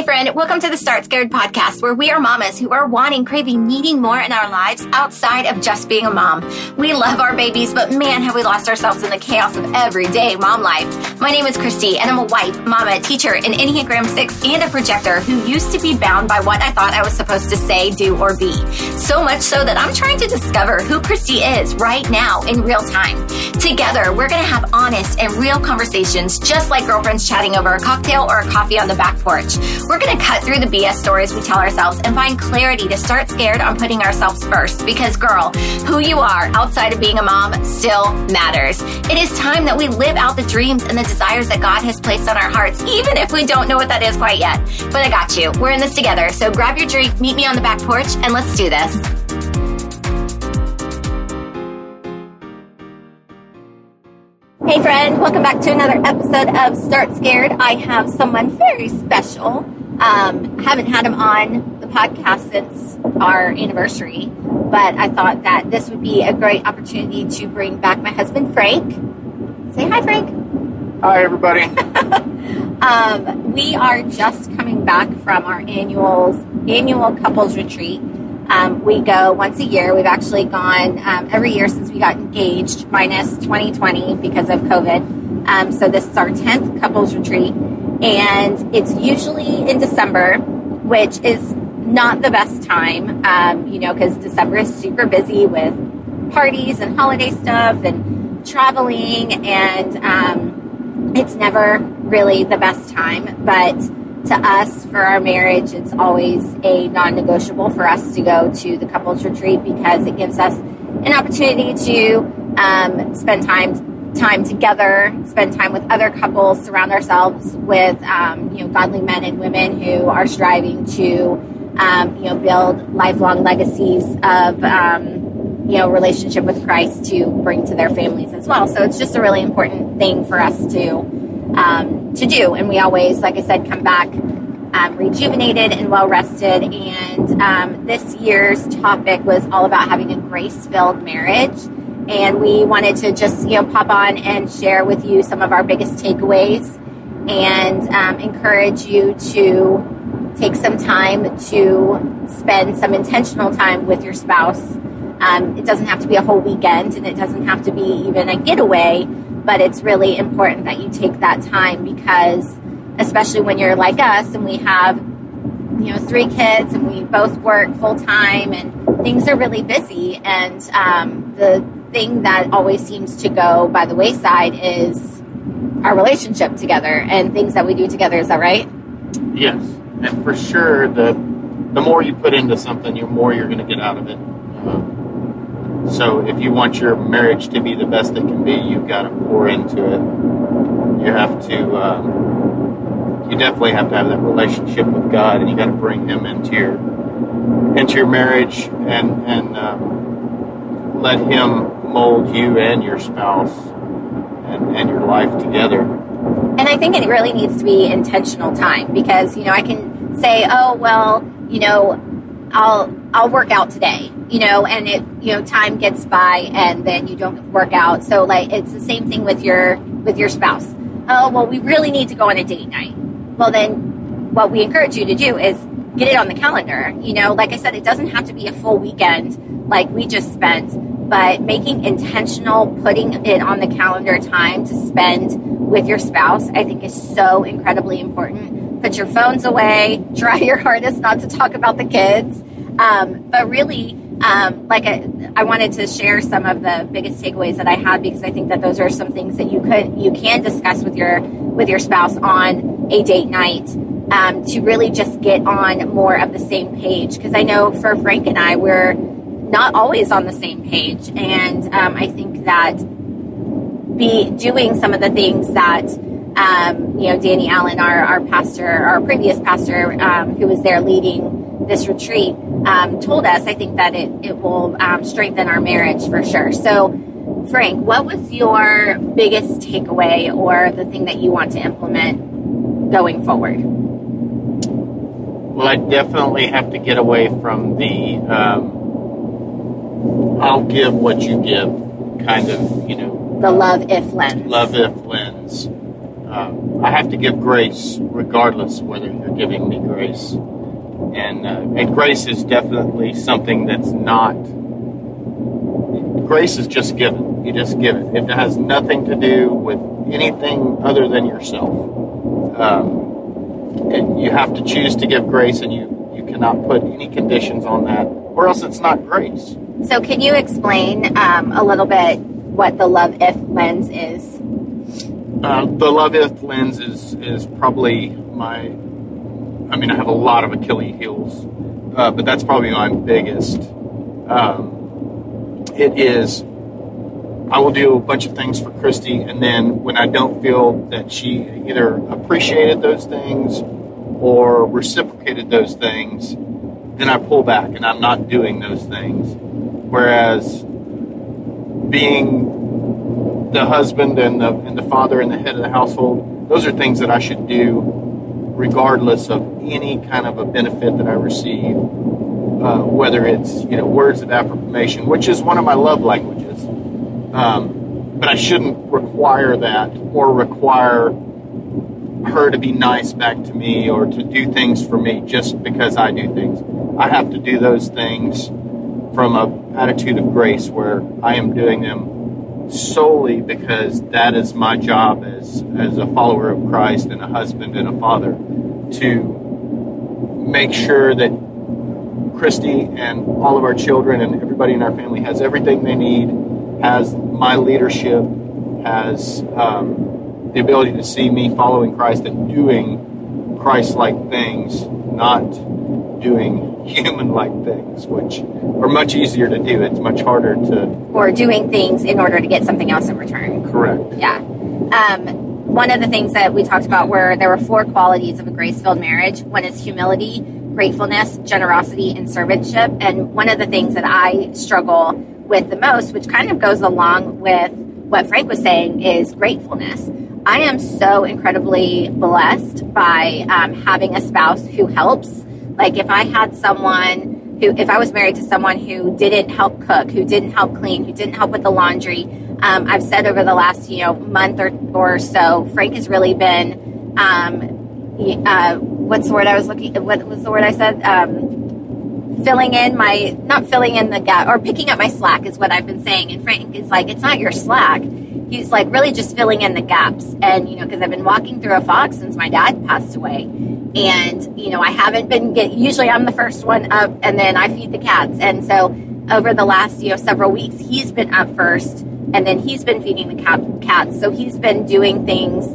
Hey friend, welcome to the Start Scared podcast, where we are mamas who are wanting, craving, needing more in our lives outside of just being a mom. We love our babies, but man, have we lost ourselves in the chaos of everyday mom life. My name is Christy, and I'm a wife, mama, teacher, an Enneagram 6, and a projector who used to be bound by what I thought I was supposed to say, do, or be. So much so that I'm trying to discover who Christy is right now in real time. Together, we're going to have honest and real conversations, just like girlfriends chatting over a cocktail or a coffee on the back porch. We're going to cut through the BS stories we tell ourselves and find clarity to start scared on putting ourselves first. Because girl, who you are outside of being a mom still matters. It is time that we live out the dreams and the desires that God has placed on our hearts, even if we don't know what that is quite yet. But I got you. We're in this together. So grab your drink, meet me on the back porch, and let's do this. Hey friend, welcome back to another episode of Start Scared. I have someone very special. Haven't had him on the podcast since our anniversary, but I thought that this would be a great opportunity to bring back my husband, Frank. Say hi, Frank. Hi, everybody. We are just coming back from our annual couples retreat. We go once a year. We've actually gone every year since we got engaged, minus 2020 because of COVID. So this is our 10th couples retreat, and it's usually in December, which is not the best time, because December is super busy with parties and holiday stuff and traveling, and it's never really the best time, but to us, for our marriage, it's always a non-negotiable for us to go to the couples retreat because it gives us an opportunity to spend time together, spend time with other couples, surround ourselves with godly men and women who are striving to build lifelong legacies of relationship with Christ to bring to their families as well. So it's just a really important thing for us to do. And we always, like I said, come back rejuvenated and well-rested. And this year's topic was all about having a grace-filled marriage. And we wanted to just, pop on and share with you some of our biggest takeaways and encourage you to take some time to spend some intentional time with your spouse. It doesn't have to be a whole weekend, and it doesn't have to be even a getaway. But it's really important that you take that time because, especially when you're like us and we have, 3 kids and we both work full time and things are really busy. And the thing that always seems to go by the wayside is our relationship together and things that we do together. Is that right? Yes. And for sure, the more you put into something, the more you're going to get out of it. So if you want your marriage to be the best it can be, you've got to pour into it. You have to, you definitely have to have that relationship with God, and you got to bring Him into your marriage and let Him mold you and your spouse and your life together. And I think it really needs to be intentional time because, I can say, oh, well, I'll work out today, and it, time gets by and then you don't work out. So like, it's the same thing with your spouse. Oh, well, we really need to go on a date night. Well, then what we encourage you to do is get it on the calendar. Like I said, it doesn't have to be a full weekend like we just spent, but making intentional, putting it on the calendar time to spend with your spouse, I think is so incredibly important. Put your phones away, try your hardest not to talk about the kids. But really, I wanted to share some of the biggest takeaways that I had because I think that those are some things that you can discuss with your spouse on a date night to really just get on more of the same page. Because I know for Frank and I, we're not always on the same page, and I think that doing some of the things that Danny Allen, our previous pastor, who was there leading this retreat, told us, I think that it will strengthen our marriage for sure. So, Frank, what was your biggest takeaway or the thing that you want to implement going forward? Well, I definitely have to get away from the I'll give what you give kind of, the love if lens. I have to give grace regardless whether you're giving me grace. And grace is definitely something that's not... Grace is just given. You just give it. It has nothing to do with anything other than yourself. And you have to choose to give grace, and you cannot put any conditions on that, or else it's not grace. So can you explain a little bit what the love-if lens is? The love-if lens is probably my... I mean, I have a lot of Achilles heels, but that's probably my biggest. It is, I will do a bunch of things for Christy, and then when I don't feel that she either appreciated those things or reciprocated those things, then I pull back and I'm not doing those things. Whereas being the husband and the father and the head of the household, those are things that I should do regardless of any kind of a benefit that I receive, whether it's, words of affirmation, which is one of my love languages. But I shouldn't require that or require her to be nice back to me or to do things for me just because I do things. I have to do those things from an attitude of grace where I am doing them solely because that is my job as a follower of Christ and a husband and a father, to make sure that Christy and all of our children and everybody in our family has everything they need, has my leadership, has the ability to see me following Christ and doing Christ-like things, not doing human-like things, which are much easier to do. It's much harder to... Or doing things in order to get something else in return. Correct. Yeah. One of the things that we talked about were there were 4 qualities of a grace-filled marriage. One is humility, gratefulness, generosity, and servantship. And one of the things that I struggle with the most, which kind of goes along with what Frank was saying, is gratefulness. I am so incredibly blessed by having a spouse who helps. Like if I had someone who, if I was married to someone who didn't help cook, who didn't help clean, who didn't help with the laundry, I've said over the last, month or so, Frank has really been, what was the word I said? Filling in the gap or picking up my slack is what I've been saying. And Frank is like, it's not your slack. He's like really just filling in the gaps. And, because I've been walking through a fog since my dad passed away. And, I haven't been usually I'm the first one up and then I feed the cats. And so over the last, several weeks, he's been up first. And then he's been feeding the cats. So he's been doing things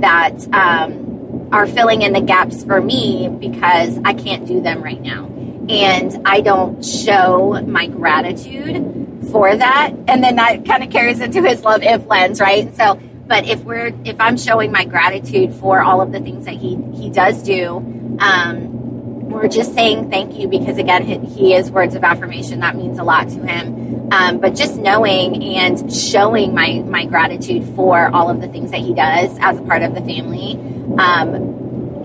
that are filling in the gaps for me because I can't do them right now. And I don't show my gratitude for that. And then that kind of carries into his love-if lens, right? So, but if I'm showing my gratitude for all of the things that he does do, we're just saying thank you because, again, he is words of affirmation. That means a lot to him. But just knowing and showing my gratitude for all of the things that he does as a part of the family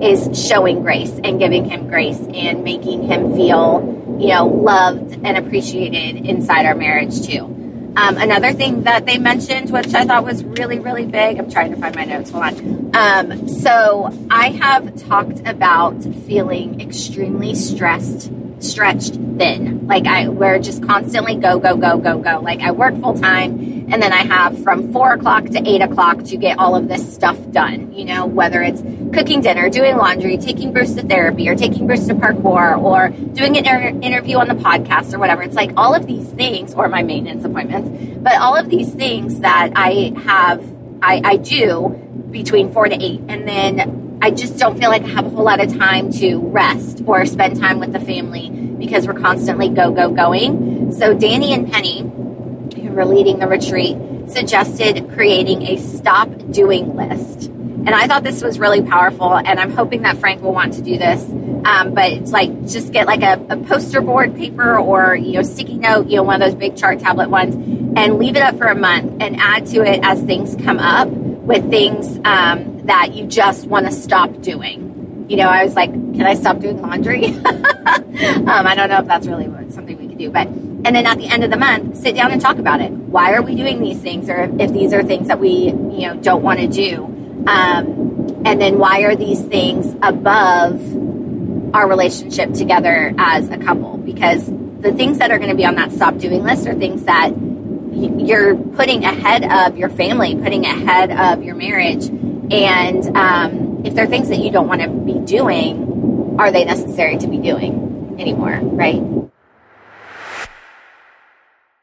is showing grace and giving him grace and making him feel, loved and appreciated inside our marriage too. Another thing that they mentioned, which I thought was really, really big. I'm trying to find my notes. Hold on. So I have talked about feeling extremely stretched thin. Like we're just constantly go. Like I work full time and then I have from 4:00 to 8:00 to get all of this stuff done. Whether it's cooking dinner, doing laundry, taking Bruce to therapy or taking Bruce to parkour or doing an interview on the podcast or whatever. It's like all of these things or my maintenance appointments, but all of these things that I have, I do between 4 to 8 and then I just don't feel like I have a whole lot of time to rest or spend time with the family because we're constantly going. So Danny and Penny, who were leading the retreat, suggested creating a stop doing list. And I thought this was really powerful, and I'm hoping that Frank will want to do this. But it's like just get like a poster board paper or, sticky note, one of those big chart tablet ones, and leave it up for a month and add to it as things come up with things that you just want to stop doing. I was like, can I stop doing laundry? I don't know if that's really something we could do, but, and then at the end of the month, sit down and talk about it. Why are we doing these things? Or if these are things that we, don't want to do. And then why are these things above our relationship together as a couple? Because the things that are going to be on that stop doing list are things that you're putting ahead of your family, putting ahead of your marriage. And if they're things that you don't want to be doing, are they necessary to be doing anymore, right?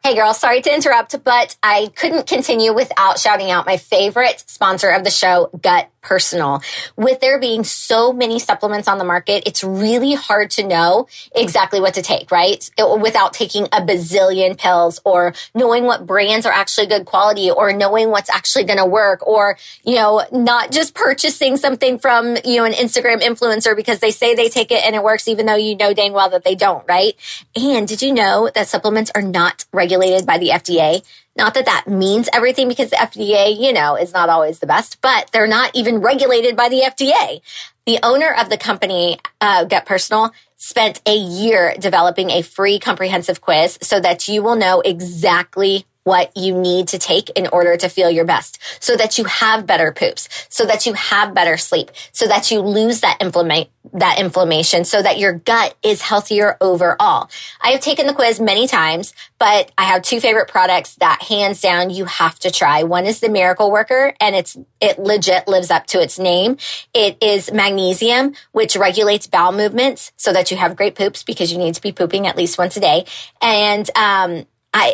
Hey girls, sorry to interrupt, but I couldn't continue without shouting out my favorite sponsor of the show, Gut Personal. With there being so many supplements on the market, it's really hard to know exactly what to take, right? Without taking a bazillion pills or knowing what brands are actually good quality or knowing what's actually going to work or, you know, not just purchasing something from, you know, an Instagram influencer because they say they take it and it works even though you know dang well that they don't, right? And did you know that supplements are not regulated by the FDA? Not that that means everything because the FDA, you know, is not always the best, but they're not even regulated by the FDA. The owner of the company, Gut Personal, spent a year developing a free comprehensive quiz so that you will know exactly what you need to take in order to feel your best, so that you have better poops, so that you have better sleep, so that you lose that inflammation, so that your gut is healthier overall. I have taken the quiz many times, but I have two favorite products that hands down you have to try. One is the Miracle Worker, and it legit lives up to its name. It is magnesium, which regulates bowel movements so that you have great poops because you need to be pooping at least once a day. And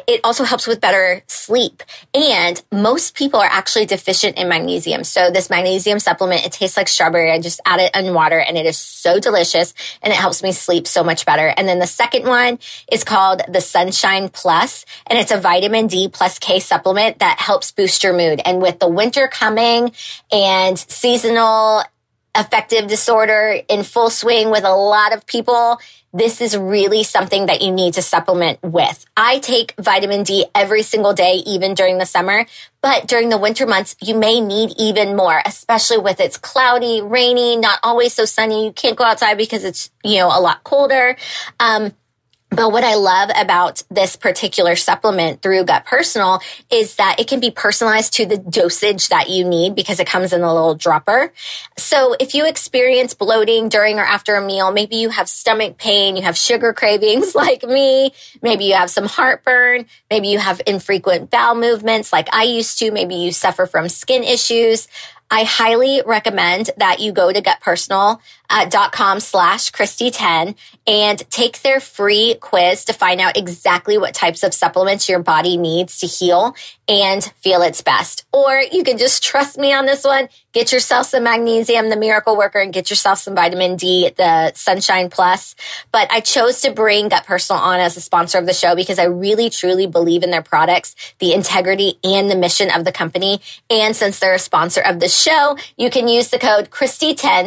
it also helps with better sleep. And most people are actually deficient in magnesium. So this magnesium supplement, it tastes like strawberry. I just add it in water and it is so delicious and it helps me sleep so much better. And then the second one is called the Sunshine Plus, and it's a vitamin D plus K supplement that helps boost your mood. And with the winter coming and seasonal affective disorder in full swing with a lot of people, this is really something that you need to supplement with. I take vitamin D every single day, even during the summer. But during the winter months, you may need even more, especially with it's cloudy, rainy, not always so sunny. You can't go outside because it's, you know, a lot colder. But what I love about this particular supplement through Gut Personal is that it can be personalized to the dosage that you need because it comes in a little dropper. So if you experience bloating during or after a meal, maybe you have stomach pain, you have sugar cravings like me, maybe you have some heartburn, maybe you have infrequent bowel movements like I used to, maybe you suffer from skin issues, I highly recommend that you go to gutpersonal.com/Christy10 and take their free quiz to find out exactly what types of supplements your body needs to heal and feel its best. Or you can just trust me on this one. Get yourself some magnesium, the Miracle Worker, and get yourself some vitamin D, the Sunshine Plus. But I chose to bring Gut Personal on as a sponsor of the show because I really, truly believe in their products, the integrity and the mission of the company. And since they're a sponsor of the show, you can use the code Christy10,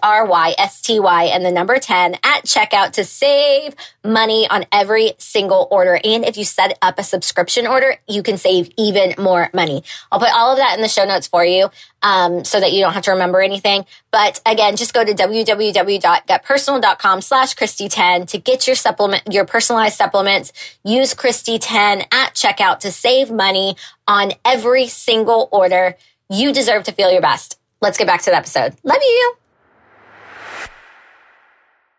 CHRYSTY, and the number 10 at checkout to save money on every single order. And if you set up a subscription order, you can save even more money. I'll put all of that in the show notes for you, so that you don't have to remember anything. But again, just go to www.gutpersonal.com/Christy10 to get your supplement, your personalized supplements. Use Christy10 at checkout to save money on every single order. You deserve to feel your best. Let's get back to the episode. Love you.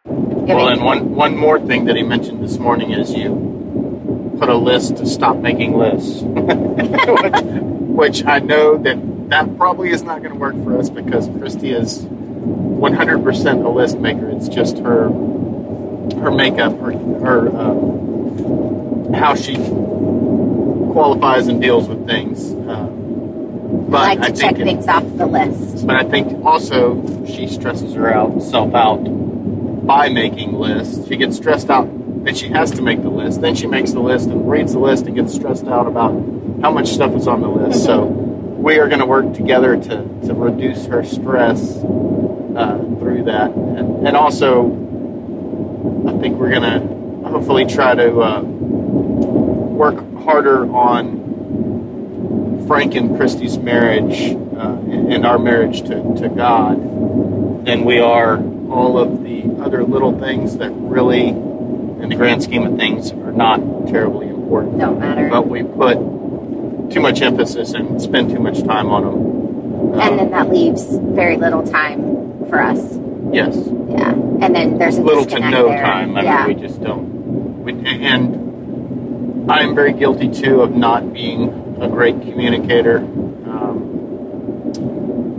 Well, and one more thing that he mentioned this morning is you put a list to stop making lists, which I know that probably is not going to work for us because Christy is 100% a list maker. It's just her makeup, her how she qualifies and deals with things. But I check things off the list. But I think also she stresses herself out by making lists. She gets stressed out that she has to make the list. Then she makes the list and reads the list and gets stressed out about how much stuff is on the list. So we are going to work together to reduce her stress through that. And also, I think we're going to hopefully try to work harder on Frank and Christy's marriage and our marriage to God than we are all of the other little things that really, in the grand scheme of things, are not terribly important. Don't matter. But we put too much emphasis and spend too much time on them And then that leaves very little time for us. Yes. Yeah. And then there's a little to no there. Time. I mean, we just don't. And I'm very guilty, too, of not being a great communicator,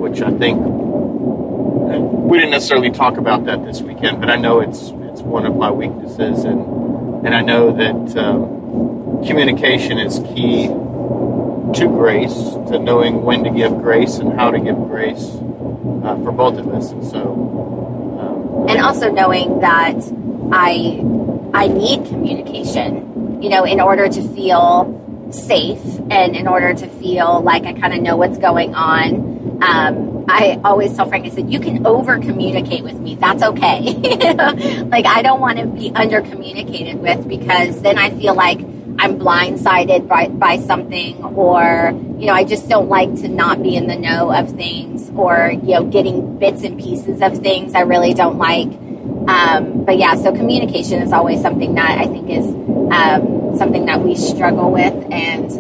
which I think we didn't necessarily talk about that this weekend, but I know it's one of my weaknesses. And I know that communication is key to grace, to knowing when to give grace and how to give grace for both of us. And so, and also knowing that I need communication, in order to feel safe and in order to feel like I kind of know what's going on. I always tell Frank, I said, you can over communicate with me. That's okay. Like, I don't want to be under communicated with, because then I feel like I'm blindsided by something, or, I just don't like to not be in the know of things, or, getting bits and pieces of things I really don't like. But yeah, so communication is always something that I think is something that we struggle with and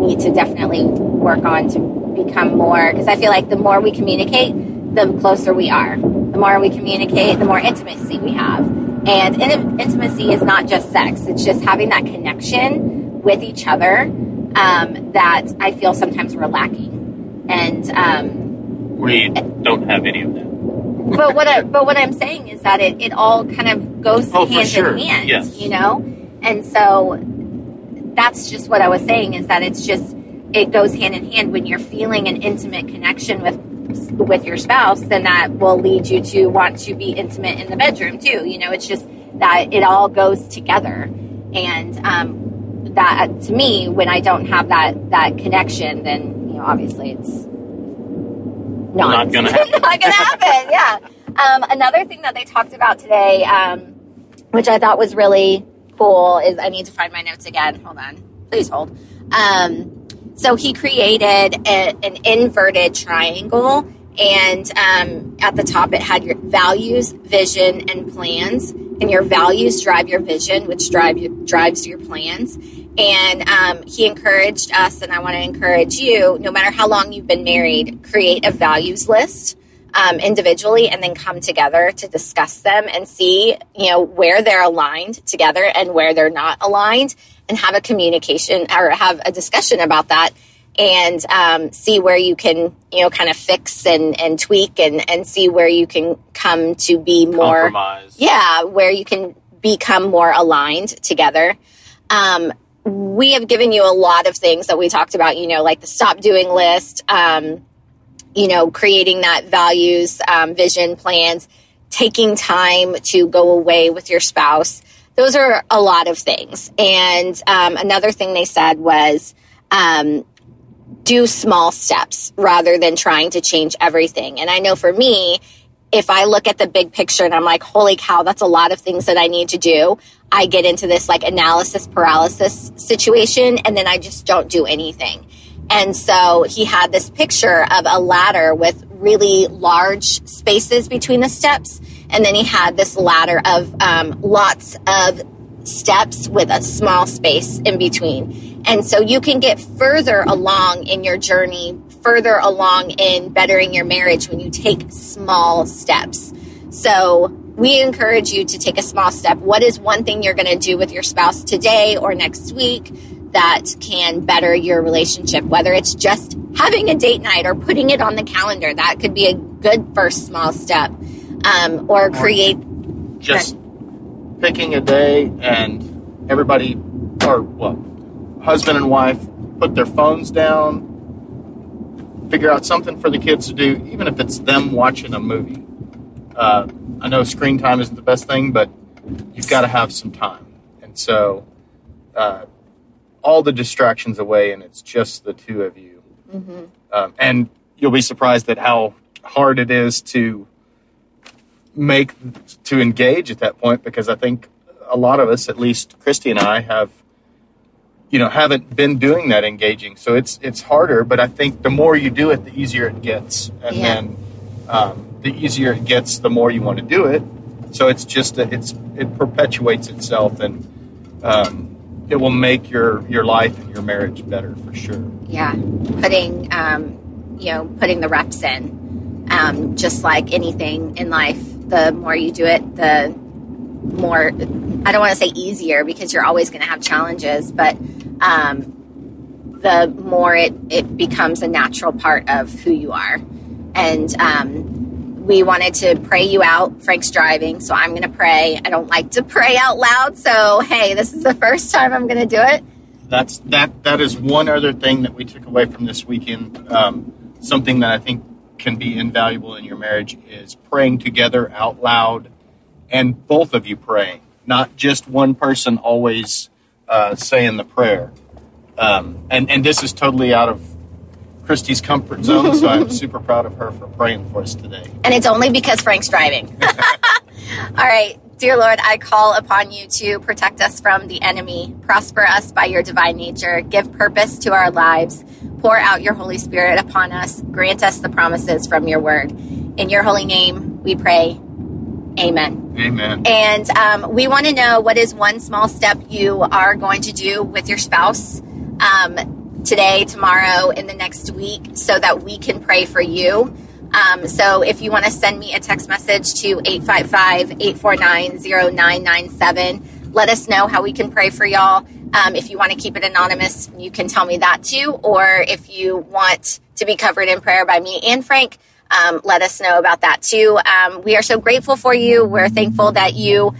need to definitely work on to become more, because I feel like the more we communicate, the closer we are. The more we communicate, the more intimacy we have. And intimacy is not just sex. It's just having that connection with each other that I feel sometimes we're lacking. And we don't have any of that. But what I'm saying is that it all kind of goes hand in hand, yes. And so that's just what I was saying, is that it goes hand in hand. When you're feeling an intimate connection with your spouse, then that will lead you to want to be intimate in the bedroom too. It's just that it all goes together. And that, to me, when I don't have that connection, then obviously it's not going to happen. Not going to happen. Yeah. Another thing that they talked about today, which I thought was really cool, is I need to find my notes again. Hold on. Please hold. So he created an inverted triangle, and at the top it had your values, vision, and plans. And your values drive your vision, which drives your plans. And he encouraged us, and I want to encourage you, no matter how long you've been married, create a values list individually, and then come together to discuss them and see, where they're aligned together and where they're not aligned, and have a communication or have a discussion about that, and see where you can, kind of fix and tweak and see where you can come to be more, compromise. Yeah, where you can become more aligned together. We have given you a lot of things that we talked about, like the stop doing list, creating that values, vision, plans, taking time to go away with your spouse. Those are a lot of things. And another thing they said was do small steps rather than trying to change everything. And I know for me, if I look at the big picture and I'm like, holy cow, that's a lot of things that I need to do, I get into this like analysis paralysis situation, and then I just don't do anything. And so he had this picture of a ladder with really large spaces between the steps. And then he had this ladder of lots of steps with a small space in between. And so you can get further along in your journey, further along in bettering your marriage when you take small steps. So we encourage you to take a small step. What is one thing you're going to do with your spouse today or next week that can better your relationship, whether it's just having a date night or putting it on the calendar? That could be a good first small step. Or create... Just picking a day, and everybody, husband and wife, put their phones down, figure out something for the kids to do, even if it's them watching a movie. I know screen time isn't the best thing, but you've got to have some time. And so... all the distractions away, and it's just the two of you. Mm-hmm. And you'll be surprised at how hard it is to engage at that point, because I think a lot of us, at least Christy and I, have, haven't been doing that engaging. So it's harder, but I think the more you do it, the easier it gets. And then the easier it gets, the more you want to do it. So it's just that it perpetuates itself, and, it will make your life and your marriage better for sure. Yeah. Putting you know, putting the reps in. Just like anything in life, the more you do it, the more, I don't want to say easier because you're always going to have challenges, but the more it becomes a natural part of who you are. And we wanted to pray you out. Frank's driving, so I'm going to pray. I don't like to pray out loud, so hey, this is the first time I'm going to do it. That is one other thing that we took away from this weekend. Something that I think can be invaluable in your marriage is praying together out loud, and both of you praying, not just one person always saying the prayer. And this is totally out of Christy's comfort zone, so I'm super proud of her for praying for us today. And it's only because Frank's driving. All right. Dear Lord, I call upon you to protect us from the enemy, prosper us by your divine nature, give purpose to our lives, pour out your Holy Spirit upon us, grant us the promises from your word. In your holy name, we pray. Amen. Amen. And we want to know, what is one small step you are going to do with your spouse today, tomorrow, in the next week, so that we can pray for you. So if you want to send me a text message to 855-849-0997, let us know how we can pray for y'all. If you want to keep it anonymous, you can tell me that too. Or if you want to be covered in prayer by me and Frank, let us know about that too. We are so grateful for you. We're thankful that you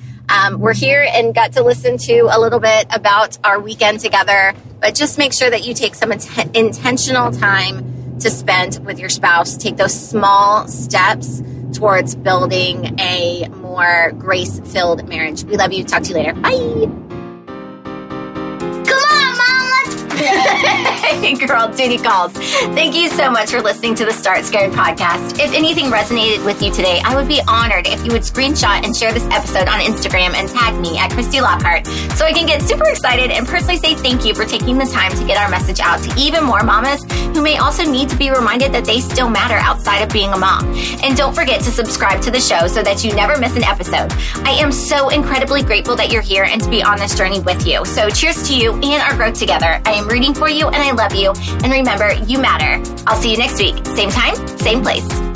were here and got to listen to a little bit about our weekend together. But just make sure that you take some intentional time to spend with your spouse. Take those small steps towards building a more grace-filled marriage. We love you. Talk to you later. Bye. Come on, Mom. Let's play. Hey, girl, duty calls. Thank you so much for listening to the Start Scared podcast. If anything resonated with you today, I would be honored if you would screenshot and share this episode on Instagram and tag me at Christy Lockhart so I can get super excited and personally say thank you for taking the time to get our message out to even more mamas who may also need to be reminded that they still matter outside of being a mom. And don't forget to subscribe to the show so that you never miss an episode. I am so incredibly grateful that you're here and to be on this journey with you. So cheers to you and our growth together. I am rooting for you and I love you. And remember, you matter. I'll see you next week. Same time, same place.